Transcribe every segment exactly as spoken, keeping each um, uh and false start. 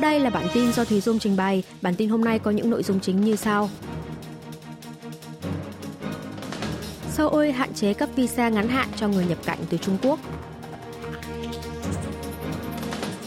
đây là bản tin do Thùy Dung trình bày. Bản tin hôm nay có những nội dung chính như sau. Seoul hạn chế cấp visa ngắn hạn cho người nhập cảnh từ Trung Quốc.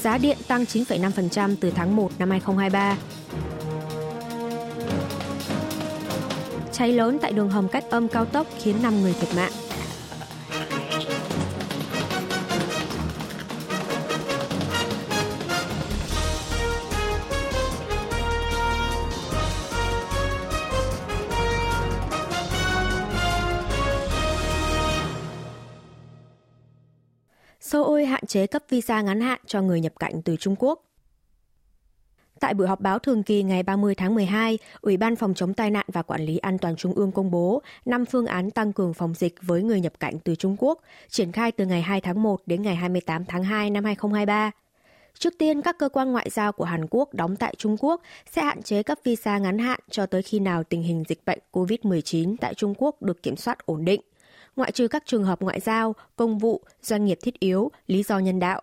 Giá điện tăng chín phẩy năm phần trăm từ tháng một năm hai không hai ba. Cháy lớn tại đường hầm cách âm cao tốc khiến năm người thiệt mạng. Seoul hạn chế cấp visa ngắn hạn cho người nhập cảnh từ Trung Quốc. Tại buổi họp báo thường kỳ ngày ba mươi tháng mười hai, Ủy ban Phòng chống tai nạn và Quản lý An toàn Trung ương công bố năm phương án tăng cường phòng dịch với người nhập cảnh từ Trung Quốc, triển khai từ ngày hai tháng một đến ngày hai mươi tám tháng hai năm hai không hai ba. Trước tiên, các cơ quan ngoại giao của Hàn Quốc đóng tại Trung Quốc sẽ hạn chế cấp visa ngắn hạn cho tới khi nào tình hình dịch bệnh cô vít mười chín tại Trung Quốc được kiểm soát ổn định, ngoại trừ các trường hợp ngoại giao, công vụ, doanh nghiệp thiết yếu, lý do nhân đạo.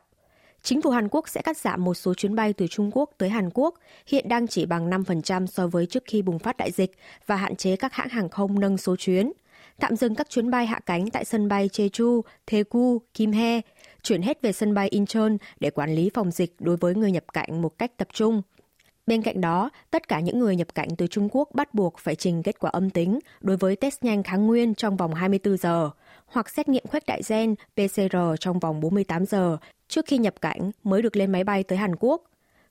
Chính phủ Hàn Quốc sẽ cắt giảm một số chuyến bay từ Trung Quốc tới Hàn Quốc, hiện đang chỉ bằng năm phần trăm so với trước khi bùng phát đại dịch, và hạn chế các hãng hàng không nâng số chuyến, tạm dừng các chuyến bay hạ cánh tại sân bay Jeju, Daegu, Gimhae, chuyển hết về sân bay Incheon để quản lý phòng dịch đối với người nhập cảnh một cách tập trung. Bên cạnh đó, tất cả những người nhập cảnh từ Trung Quốc bắt buộc phải trình kết quả âm tính đối với test nhanh kháng nguyên trong vòng hai mươi bốn giờ, hoặc xét nghiệm khuếch đại gen pê xê rờ trong vòng bốn mươi tám giờ trước khi nhập cảnh mới được lên máy bay tới Hàn Quốc.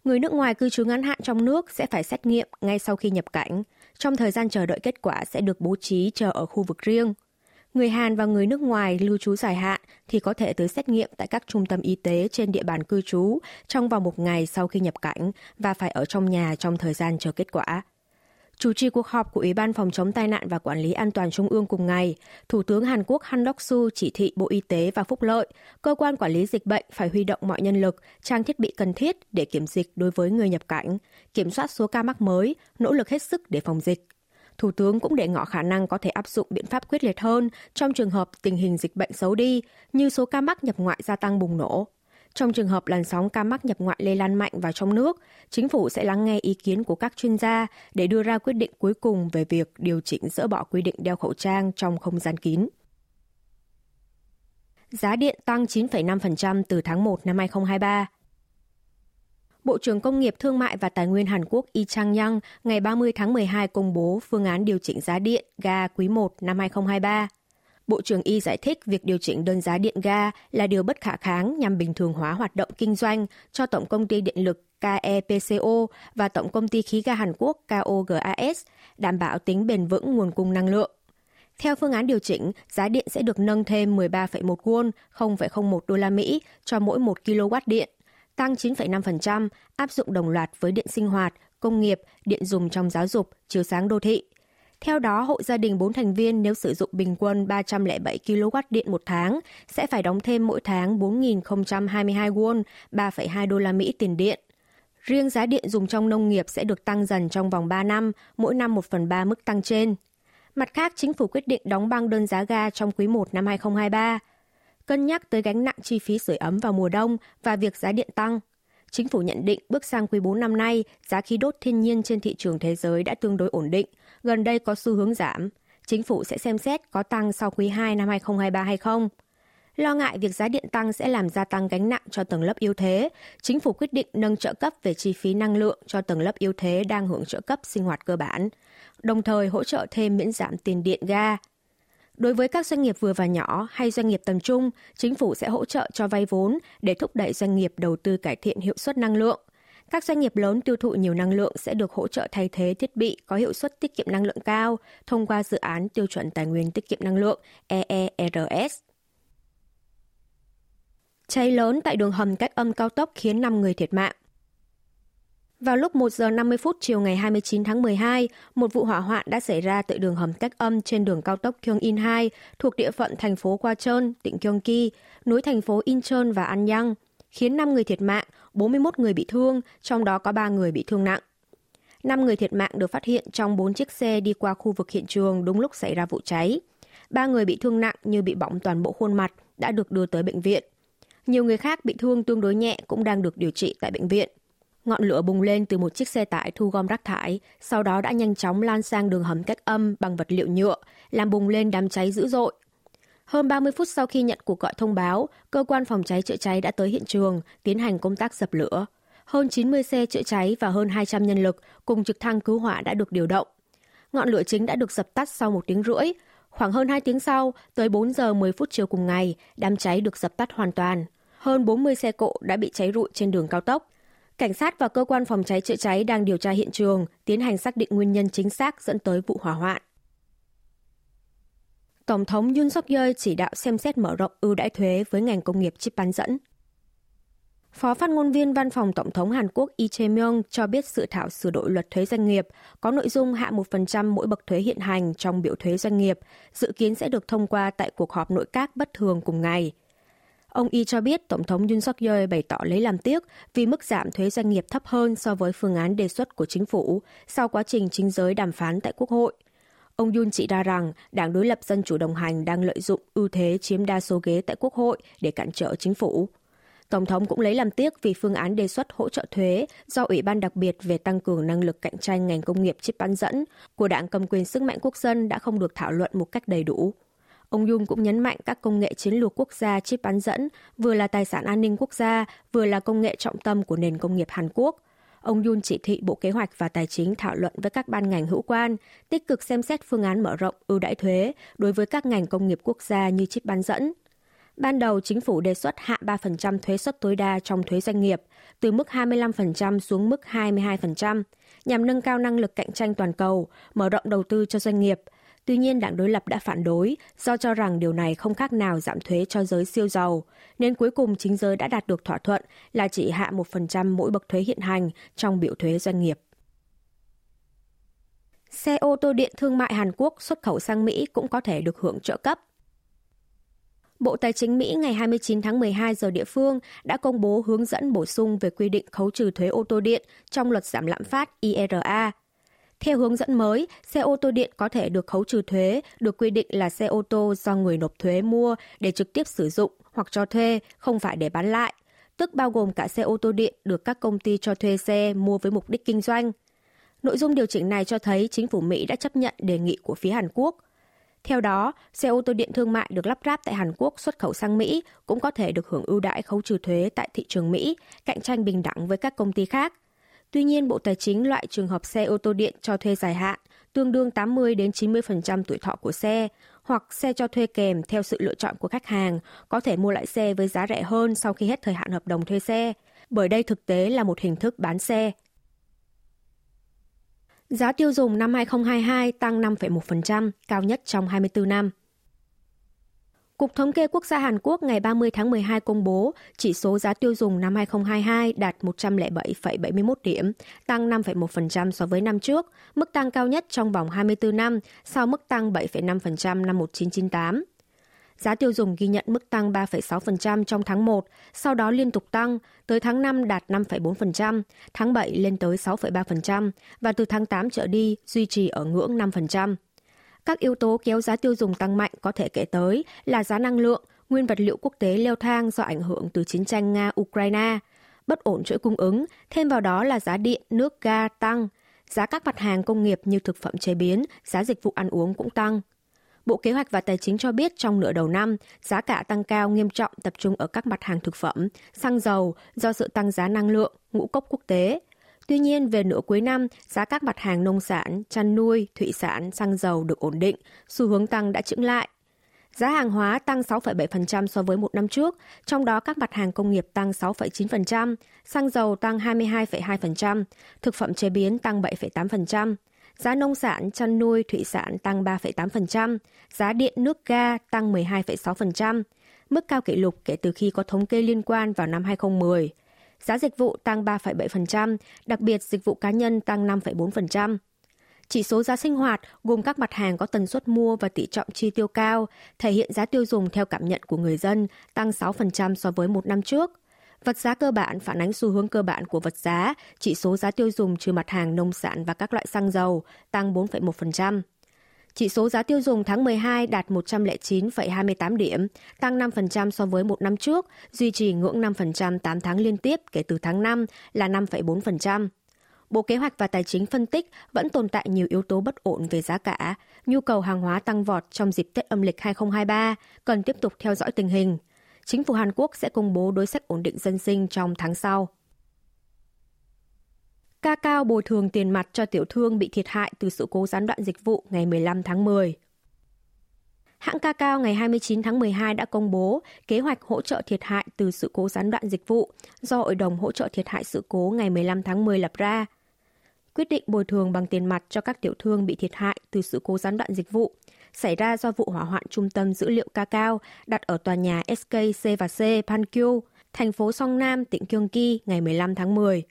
Người nước ngoài cư trú ngắn hạn trong nước sẽ phải xét nghiệm ngay sau khi nhập cảnh. Trong thời gian chờ đợi kết quả sẽ được bố trí chờ ở khu vực riêng. Người Hàn và người nước ngoài lưu trú dài hạn thì có thể tới xét nghiệm tại các trung tâm y tế trên địa bàn cư trú trong vòng một ngày sau khi nhập cảnh và phải ở trong nhà trong thời gian chờ kết quả. Chủ trì cuộc họp của Ủy ban Phòng chống tai nạn và Quản lý An toàn Trung ương cùng ngày, Thủ tướng Hàn Quốc Han Duck-soo chỉ thị Bộ Y tế và Phúc lợi, cơ quan quản lý dịch bệnh phải huy động mọi nhân lực, trang thiết bị cần thiết để kiểm dịch đối với người nhập cảnh, kiểm soát số ca mắc mới, nỗ lực hết sức để phòng dịch. Thủ tướng cũng để ngỏ khả năng có thể áp dụng biện pháp quyết liệt hơn trong trường hợp tình hình dịch bệnh xấu đi, như số ca mắc nhập ngoại gia tăng bùng nổ. Trong trường hợp làn sóng ca mắc nhập ngoại lây lan mạnh vào trong nước, chính phủ sẽ lắng nghe ý kiến của các chuyên gia để đưa ra quyết định cuối cùng về việc điều chỉnh dỡ bỏ quy định đeo khẩu trang trong không gian kín. Giá điện tăng chín phẩy năm phần trăm từ tháng một năm hai không hai ba. Bộ trưởng Công nghiệp Thương mại và Tài nguyên Hàn Quốc Lee Chang-yang ngày ba mươi tháng mười hai công bố phương án điều chỉnh giá điện ga quý một năm hai không hai ba. Bộ trưởng Lee giải thích việc điều chỉnh đơn giá điện ga là điều bất khả kháng nhằm bình thường hóa hoạt động kinh doanh cho Tổng công ty Điện lực ca e pê xê o và Tổng công ty Khí ga Hàn Quốc ca o gi a ét, đảm bảo tính bền vững nguồn cung năng lượng. Theo phương án điều chỉnh, giá điện sẽ được nâng thêm mười ba phẩy một won, không phẩy không một đô la Mỹ cho mỗi một ki lô oát điện, tăng chín phẩy năm phần trăm, áp dụng đồng loạt với điện sinh hoạt, công nghiệp, điện dùng trong giáo dục, chiếu sáng đô thị. Theo đó, hộ gia đình bốn thành viên nếu sử dụng bình quân ba trăm lẻ bảy ki lô oát điện một tháng sẽ phải đóng thêm mỗi tháng bốn nghìn không trăm hai mươi hai won, ba phẩy hai đô la Mỹ tiền điện. Riêng giá điện dùng trong nông nghiệp sẽ được tăng dần trong vòng ba năm, mỗi năm một phần ba mức tăng trên. Mặt khác, chính phủ quyết định đóng băng đơn giá ga trong quý một năm hai không hai ba. Cân nhắc tới gánh nặng chi phí sưởi ấm vào mùa đông và việc giá điện tăng, chính phủ nhận định bước sang quý bốn năm nay, giá khí đốt thiên nhiên trên thị trường thế giới đã tương đối ổn định, gần đây có xu hướng giảm. Chính phủ sẽ xem xét có tăng sau quý hai năm hai không hai ba hay không. Lo ngại việc giá điện tăng sẽ làm gia tăng gánh nặng cho tầng lớp yếu thế, chính phủ quyết định nâng trợ cấp về chi phí năng lượng cho tầng lớp yếu thế đang hưởng trợ cấp sinh hoạt cơ bản, đồng thời hỗ trợ thêm miễn giảm tiền điện ga. Đối với các doanh nghiệp vừa và nhỏ hay doanh nghiệp tầm trung, chính phủ sẽ hỗ trợ cho vay vốn để thúc đẩy doanh nghiệp đầu tư cải thiện hiệu suất năng lượng. Các doanh nghiệp lớn tiêu thụ nhiều năng lượng sẽ được hỗ trợ thay thế thiết bị có hiệu suất tiết kiệm năng lượng cao thông qua dự án tiêu chuẩn tài nguyên tiết kiệm năng lượng E E R S. Cháy lớn tại đường hầm cách âm cao tốc khiến năm người thiệt mạng. Vào lúc một giờ năm mươi phút chiều ngày hai mươi chín tháng mười hai, một vụ hỏa hoạn đã xảy ra tại đường hầm cách âm trên đường cao tốc Kyungin hai thuộc địa phận thành phố Kwaecheon, tỉnh Gyeonggi, nối thành phố Incheon và Anyang, khiến năm người thiệt mạng, bốn mươi mốt người bị thương, trong đó có ba người bị thương nặng. năm người thiệt mạng được phát hiện trong bốn chiếc xe đi qua khu vực hiện trường đúng lúc xảy ra vụ cháy. ba người bị thương nặng như bị bỏng toàn bộ khuôn mặt đã được đưa tới bệnh viện. Nhiều người khác bị thương tương đối nhẹ cũng đang được điều trị tại bệnh viện. Ngọn lửa bùng lên từ một chiếc xe tải thu gom rác thải, sau đó đã nhanh chóng lan sang đường hầm cách âm bằng vật liệu nhựa, làm bùng lên đám cháy dữ dội. Hơn ba mươi phút sau khi nhận cuộc gọi thông báo, cơ quan phòng cháy chữa cháy đã tới hiện trường, tiến hành công tác dập lửa. Hơn chín mươi xe chữa cháy và hơn hai trăm nhân lực cùng trực thăng cứu hỏa đã được điều động. Ngọn lửa chính đã được dập tắt sau một tiếng rưỡi. Khoảng hơn hai tiếng sau, tới bốn giờ mười phút chiều cùng ngày, đám cháy được dập tắt hoàn toàn. Hơn bốn mươi xe cộ đã bị cháy rụi trên đường cao tốc. Cảnh sát và cơ quan phòng cháy chữa cháy đang điều tra hiện trường, tiến hành xác định nguyên nhân chính xác dẫn tới vụ hỏa hoạn. Tổng thống Yoon Suk-yeol chỉ đạo xem xét mở rộng ưu đãi thuế với ngành công nghiệp chip bán dẫn. Phó phát ngôn viên Văn phòng Tổng thống Hàn Quốc Lee Jae-myung cho biết dự thảo sửa đổi luật thuế doanh nghiệp có nội dung hạ một phần trăm mỗi bậc thuế hiện hành trong biểu thuế doanh nghiệp, dự kiến sẽ được thông qua tại cuộc họp nội các bất thường cùng ngày. Ông Lee cho biết Tổng thống Yoon Suk-yeol bày tỏ lấy làm tiếc vì mức giảm thuế doanh nghiệp thấp hơn so với phương án đề xuất của chính phủ sau quá trình chính giới đàm phán tại Quốc hội. Ông Yoon chỉ ra rằng đảng đối lập dân chủ đồng hành đang lợi dụng ưu thế chiếm đa số ghế tại Quốc hội để cản trở chính phủ. Tổng thống cũng lấy làm tiếc vì phương án đề xuất hỗ trợ thuế do Ủy ban đặc biệt về tăng cường năng lực cạnh tranh ngành công nghiệp chip bán dẫn của đảng cầm quyền Sức mạnh quốc dân đã không được thảo luận một cách đầy đủ. Ông Yoon cũng nhấn mạnh các công nghệ chiến lược quốc gia chip bán dẫn vừa là tài sản an ninh quốc gia, vừa là công nghệ trọng tâm của nền công nghiệp Hàn Quốc. Ông Yoon chỉ thị Bộ Kế hoạch và Tài chính thảo luận với các ban ngành hữu quan, tích cực xem xét phương án mở rộng ưu đãi thuế đối với các ngành công nghiệp quốc gia như chip bán dẫn. Ban đầu, chính phủ đề xuất hạ ba phần trăm thuế suất tối đa trong thuế doanh nghiệp, từ mức hai mươi lăm phần trăm xuống mức hai mươi hai phần trăm, nhằm nâng cao năng lực cạnh tranh toàn cầu, mở rộng đầu tư cho doanh nghiệp. Tuy nhiên, đảng đối lập đã phản đối do cho rằng điều này không khác nào giảm thuế cho giới siêu giàu, nên cuối cùng chính giới đã đạt được thỏa thuận là chỉ hạ một phần trăm mỗi bậc thuế hiện hành trong biểu thuế doanh nghiệp. Xe ô tô điện thương mại Hàn Quốc xuất khẩu sang Mỹ cũng có thể được hưởng trợ cấp. Bộ Tài chính Mỹ ngày hai mươi chín tháng mười hai giờ địa phương đã công bố hướng dẫn bổ sung về quy định khấu trừ thuế ô tô điện trong luật giảm lạm phát i a rờ a. Theo hướng dẫn mới, xe ô tô điện có thể được khấu trừ thuế, được quy định là xe ô tô do người nộp thuế mua để trực tiếp sử dụng hoặc cho thuê, không phải để bán lại, tức bao gồm cả xe ô tô điện được các công ty cho thuê xe mua với mục đích kinh doanh. Nội dung điều chỉnh này cho thấy chính phủ Mỹ đã chấp nhận đề nghị của phía Hàn Quốc. Theo đó, xe ô tô điện thương mại được lắp ráp tại Hàn Quốc xuất khẩu sang Mỹ cũng có thể được hưởng ưu đãi khấu trừ thuế tại thị trường Mỹ, cạnh tranh bình đẳng với các công ty khác. Tuy nhiên, Bộ Tài chính loại trường hợp xe ô tô điện cho thuê dài hạn, tương đương tám mươi đến chín mươi phần trăm tuổi thọ của xe, hoặc xe cho thuê kèm theo sự lựa chọn của khách hàng, có thể mua lại xe với giá rẻ hơn sau khi hết thời hạn hợp đồng thuê xe, bởi đây thực tế là một hình thức bán xe. Giá tiêu dùng năm hai không hai hai tăng năm phẩy một phần trăm, cao nhất trong hai mươi tư năm. Cục Thống kê Quốc gia Hàn Quốc ngày ba mươi tháng mười hai công bố chỉ số giá tiêu dùng năm hai không hai hai đạt một trăm lẻ bảy phẩy bảy mươi mốt điểm, tăng năm phẩy một phần trăm so với năm trước, mức tăng cao nhất trong vòng hai mươi tư năm, sau mức tăng bảy phẩy năm phần trăm năm một nghìn chín trăm chín mươi tám. Giá tiêu dùng ghi nhận mức tăng ba phẩy sáu phần trăm trong tháng một, sau đó liên tục tăng, tới tháng năm đạt năm phẩy bốn phần trăm, tháng bảy lên tới sáu phẩy ba phần trăm và từ tháng tám trở đi duy trì ở ngưỡng năm phần trăm. Các yếu tố kéo giá tiêu dùng tăng mạnh có thể kể tới là giá năng lượng, nguyên vật liệu quốc tế leo thang do ảnh hưởng từ chiến tranh Nga-Ukraine, bất ổn chuỗi cung ứng, thêm vào đó là giá điện, nước, ga tăng, giá các mặt hàng công nghiệp như thực phẩm chế biến, giá dịch vụ ăn uống cũng tăng. Bộ Kế hoạch và Tài chính cho biết trong nửa đầu năm, giá cả tăng cao nghiêm trọng tập trung ở các mặt hàng thực phẩm, xăng dầu do sự tăng giá năng lượng, ngũ cốc quốc tế. Tuy nhiên, về nửa cuối năm, giá các mặt hàng nông sản, chăn nuôi, thủy sản, xăng dầu được ổn định, xu hướng tăng đã chững lại. Giá hàng hóa tăng sáu phẩy bảy phần trăm so với một năm trước, trong đó các mặt hàng công nghiệp tăng sáu phẩy chín phần trăm, xăng dầu tăng hai mươi hai phẩy hai phần trăm, thực phẩm chế biến tăng bảy phẩy tám phần trăm. Giá nông sản, chăn nuôi, thủy sản tăng ba phẩy tám phần trăm, giá điện nước ga tăng mười hai phẩy sáu phần trăm, mức cao kỷ lục kể từ khi có thống kê liên quan vào năm hai không một không. Giá dịch vụ tăng ba phẩy bảy phần trăm, đặc biệt dịch vụ cá nhân tăng năm phẩy bốn phần trăm. Chỉ số giá sinh hoạt gồm các mặt hàng có tần suất mua và tỷ trọng chi tiêu cao, thể hiện giá tiêu dùng theo cảm nhận của người dân tăng sáu phần trăm so với một năm trước. Vật giá cơ bản phản ánh xu hướng cơ bản của vật giá, chỉ số giá tiêu dùng trừ mặt hàng nông sản và các loại xăng dầu tăng bốn phẩy một phần trăm. Chỉ số giá tiêu dùng tháng mười hai đạt một trăm lẻ chín phẩy hai mươi tám điểm, tăng năm phần trăm so với một năm trước, duy trì ngưỡng năm phần trăm tám tháng liên tiếp kể từ tháng năm là năm phẩy bốn phần trăm. Bộ Kế hoạch và Tài chính phân tích vẫn tồn tại nhiều yếu tố bất ổn về giá cả, nhu cầu hàng hóa tăng vọt trong dịp Tết âm lịch hai không hai ba, cần tiếp tục theo dõi tình hình. Chính phủ Hàn Quốc sẽ công bố đối sách ổn định dân sinh trong tháng sau. Kakao bồi thường tiền mặt cho tiểu thương bị thiệt hại từ sự cố gián đoạn dịch vụ ngày mười lăm tháng mười. Hãng Kakao ngày hai mươi chín tháng mười hai đã công bố kế hoạch hỗ trợ thiệt hại từ sự cố gián đoạn dịch vụ do Hội đồng hỗ trợ thiệt hại sự cố ngày mười lăm tháng mười lập ra. Quyết định bồi thường bằng tiền mặt cho các tiểu thương bị thiệt hại từ sự cố gián đoạn dịch vụ xảy ra do vụ hỏa hoạn trung tâm dữ liệu Kakao đặt ở tòa nhà ét ca xê và xê Pankyo, thành phố Songnam, tỉnh Gyeonggi ngày mười lăm tháng mười.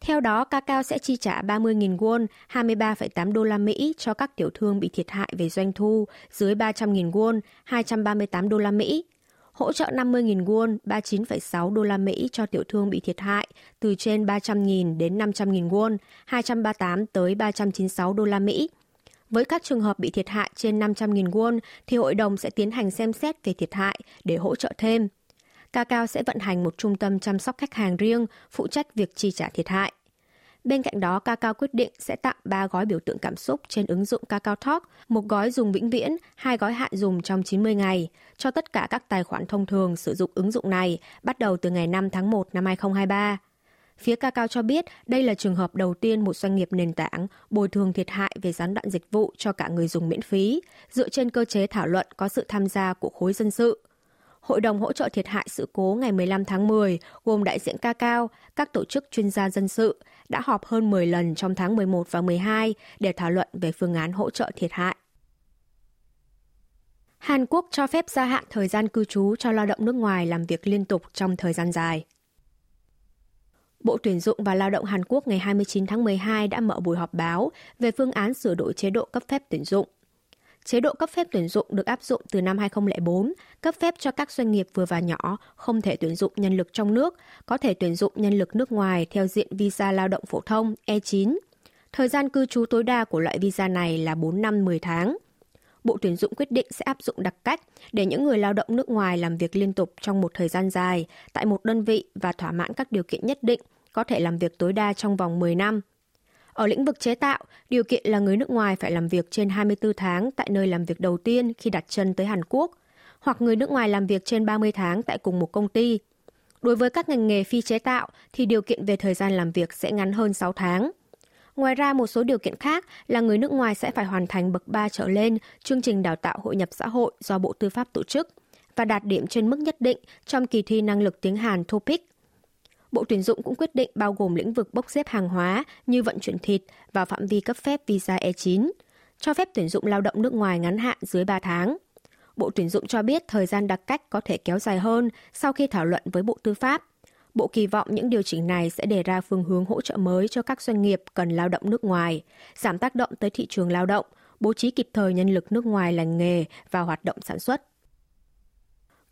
Theo đó, Kakao sẽ chi trả ba mươi nghìn won, hai mươi ba phẩy tám đô la Mỹ cho các tiểu thương bị thiệt hại về doanh thu dưới ba trăm nghìn won, hai trăm ba mươi tám đô la Mỹ, hỗ trợ năm mươi nghìn won, ba mươi chín phẩy sáu đô la Mỹ cho tiểu thương bị thiệt hại từ trên ba trăm nghìn đến năm trăm nghìn won, hai trăm ba mươi tám tới ba trăm chín mươi sáu đô la Mỹ. Với các trường hợp bị thiệt hại trên năm trăm nghìn won thì hội đồng sẽ tiến hành xem xét về thiệt hại để hỗ trợ thêm. Kakao sẽ vận hành một trung tâm chăm sóc khách hàng riêng phụ trách việc chi trả thiệt hại. Bên cạnh đó, Kakao quyết định sẽ tặng ba gói biểu tượng cảm xúc trên ứng dụng Kakao Talk, một gói dùng vĩnh viễn, hai gói hạn dùng trong chín mươi ngày, cho tất cả các tài khoản thông thường sử dụng ứng dụng này bắt đầu từ ngày năm tháng một năm hai không hai ba. Phía Kakao cho biết đây là trường hợp đầu tiên một doanh nghiệp nền tảng bồi thường thiệt hại về gián đoạn dịch vụ cho cả người dùng miễn phí, dựa trên cơ chế thảo luận có sự tham gia của khối dân sự. Hội đồng hỗ trợ thiệt hại sự cố ngày mười lăm tháng mười gồm đại diện Kakao, các tổ chức chuyên gia dân sự đã họp hơn mười lần trong tháng mười một và mười hai để thảo luận về phương án hỗ trợ thiệt hại. Hàn Quốc cho phép gia hạn thời gian cư trú cho lao động nước ngoài làm việc liên tục trong thời gian dài. Bộ Tuyển dụng và Lao động Hàn Quốc ngày hai mươi chín tháng mười hai đã mở buổi họp báo về phương án sửa đổi chế độ cấp phép tuyển dụng. Chế độ cấp phép tuyển dụng được áp dụng từ năm hai không không bốn, cấp phép cho các doanh nghiệp vừa và nhỏ không thể tuyển dụng nhân lực trong nước, có thể tuyển dụng nhân lực nước ngoài theo diện visa lao động phổ thông E chín. Thời gian cư trú tối đa của loại visa này là bốn năm mười tháng. Bộ Tuyển dụng quyết định sẽ áp dụng đặc cách để những người lao động nước ngoài làm việc liên tục trong một thời gian dài tại một đơn vị và thỏa mãn các điều kiện nhất định, có thể làm việc tối đa trong vòng mười năm. Ở lĩnh vực chế tạo, điều kiện là người nước ngoài phải làm việc trên hai mươi tư tháng tại nơi làm việc đầu tiên khi đặt chân tới Hàn Quốc, hoặc người nước ngoài làm việc trên ba mươi tháng tại cùng một công ty. Đối với các ngành nghề phi chế tạo thì điều kiện về thời gian làm việc sẽ ngắn hơn sáu tháng. Ngoài ra, một số điều kiện khác là người nước ngoài sẽ phải hoàn thành bậc ba trở lên chương trình đào tạo hội nhập xã hội do Bộ Tư pháp tổ chức và đạt điểm trên mức nhất định trong kỳ thi năng lực tiếng Hàn TOPIK. Bộ Tuyển dụng cũng quyết định bao gồm lĩnh vực bốc xếp hàng hóa như vận chuyển thịt vào phạm vi cấp phép visa E chín, cho phép tuyển dụng lao động nước ngoài ngắn hạn dưới ba tháng. Bộ Tuyển dụng cho biết thời gian đặc cách có thể kéo dài hơn sau khi thảo luận với Bộ Tư pháp. Bộ kỳ vọng những điều chỉnh này sẽ đề ra phương hướng hỗ trợ mới cho các doanh nghiệp cần lao động nước ngoài, giảm tác động tới thị trường lao động, bố trí kịp thời nhân lực nước ngoài lành nghề và hoạt động sản xuất.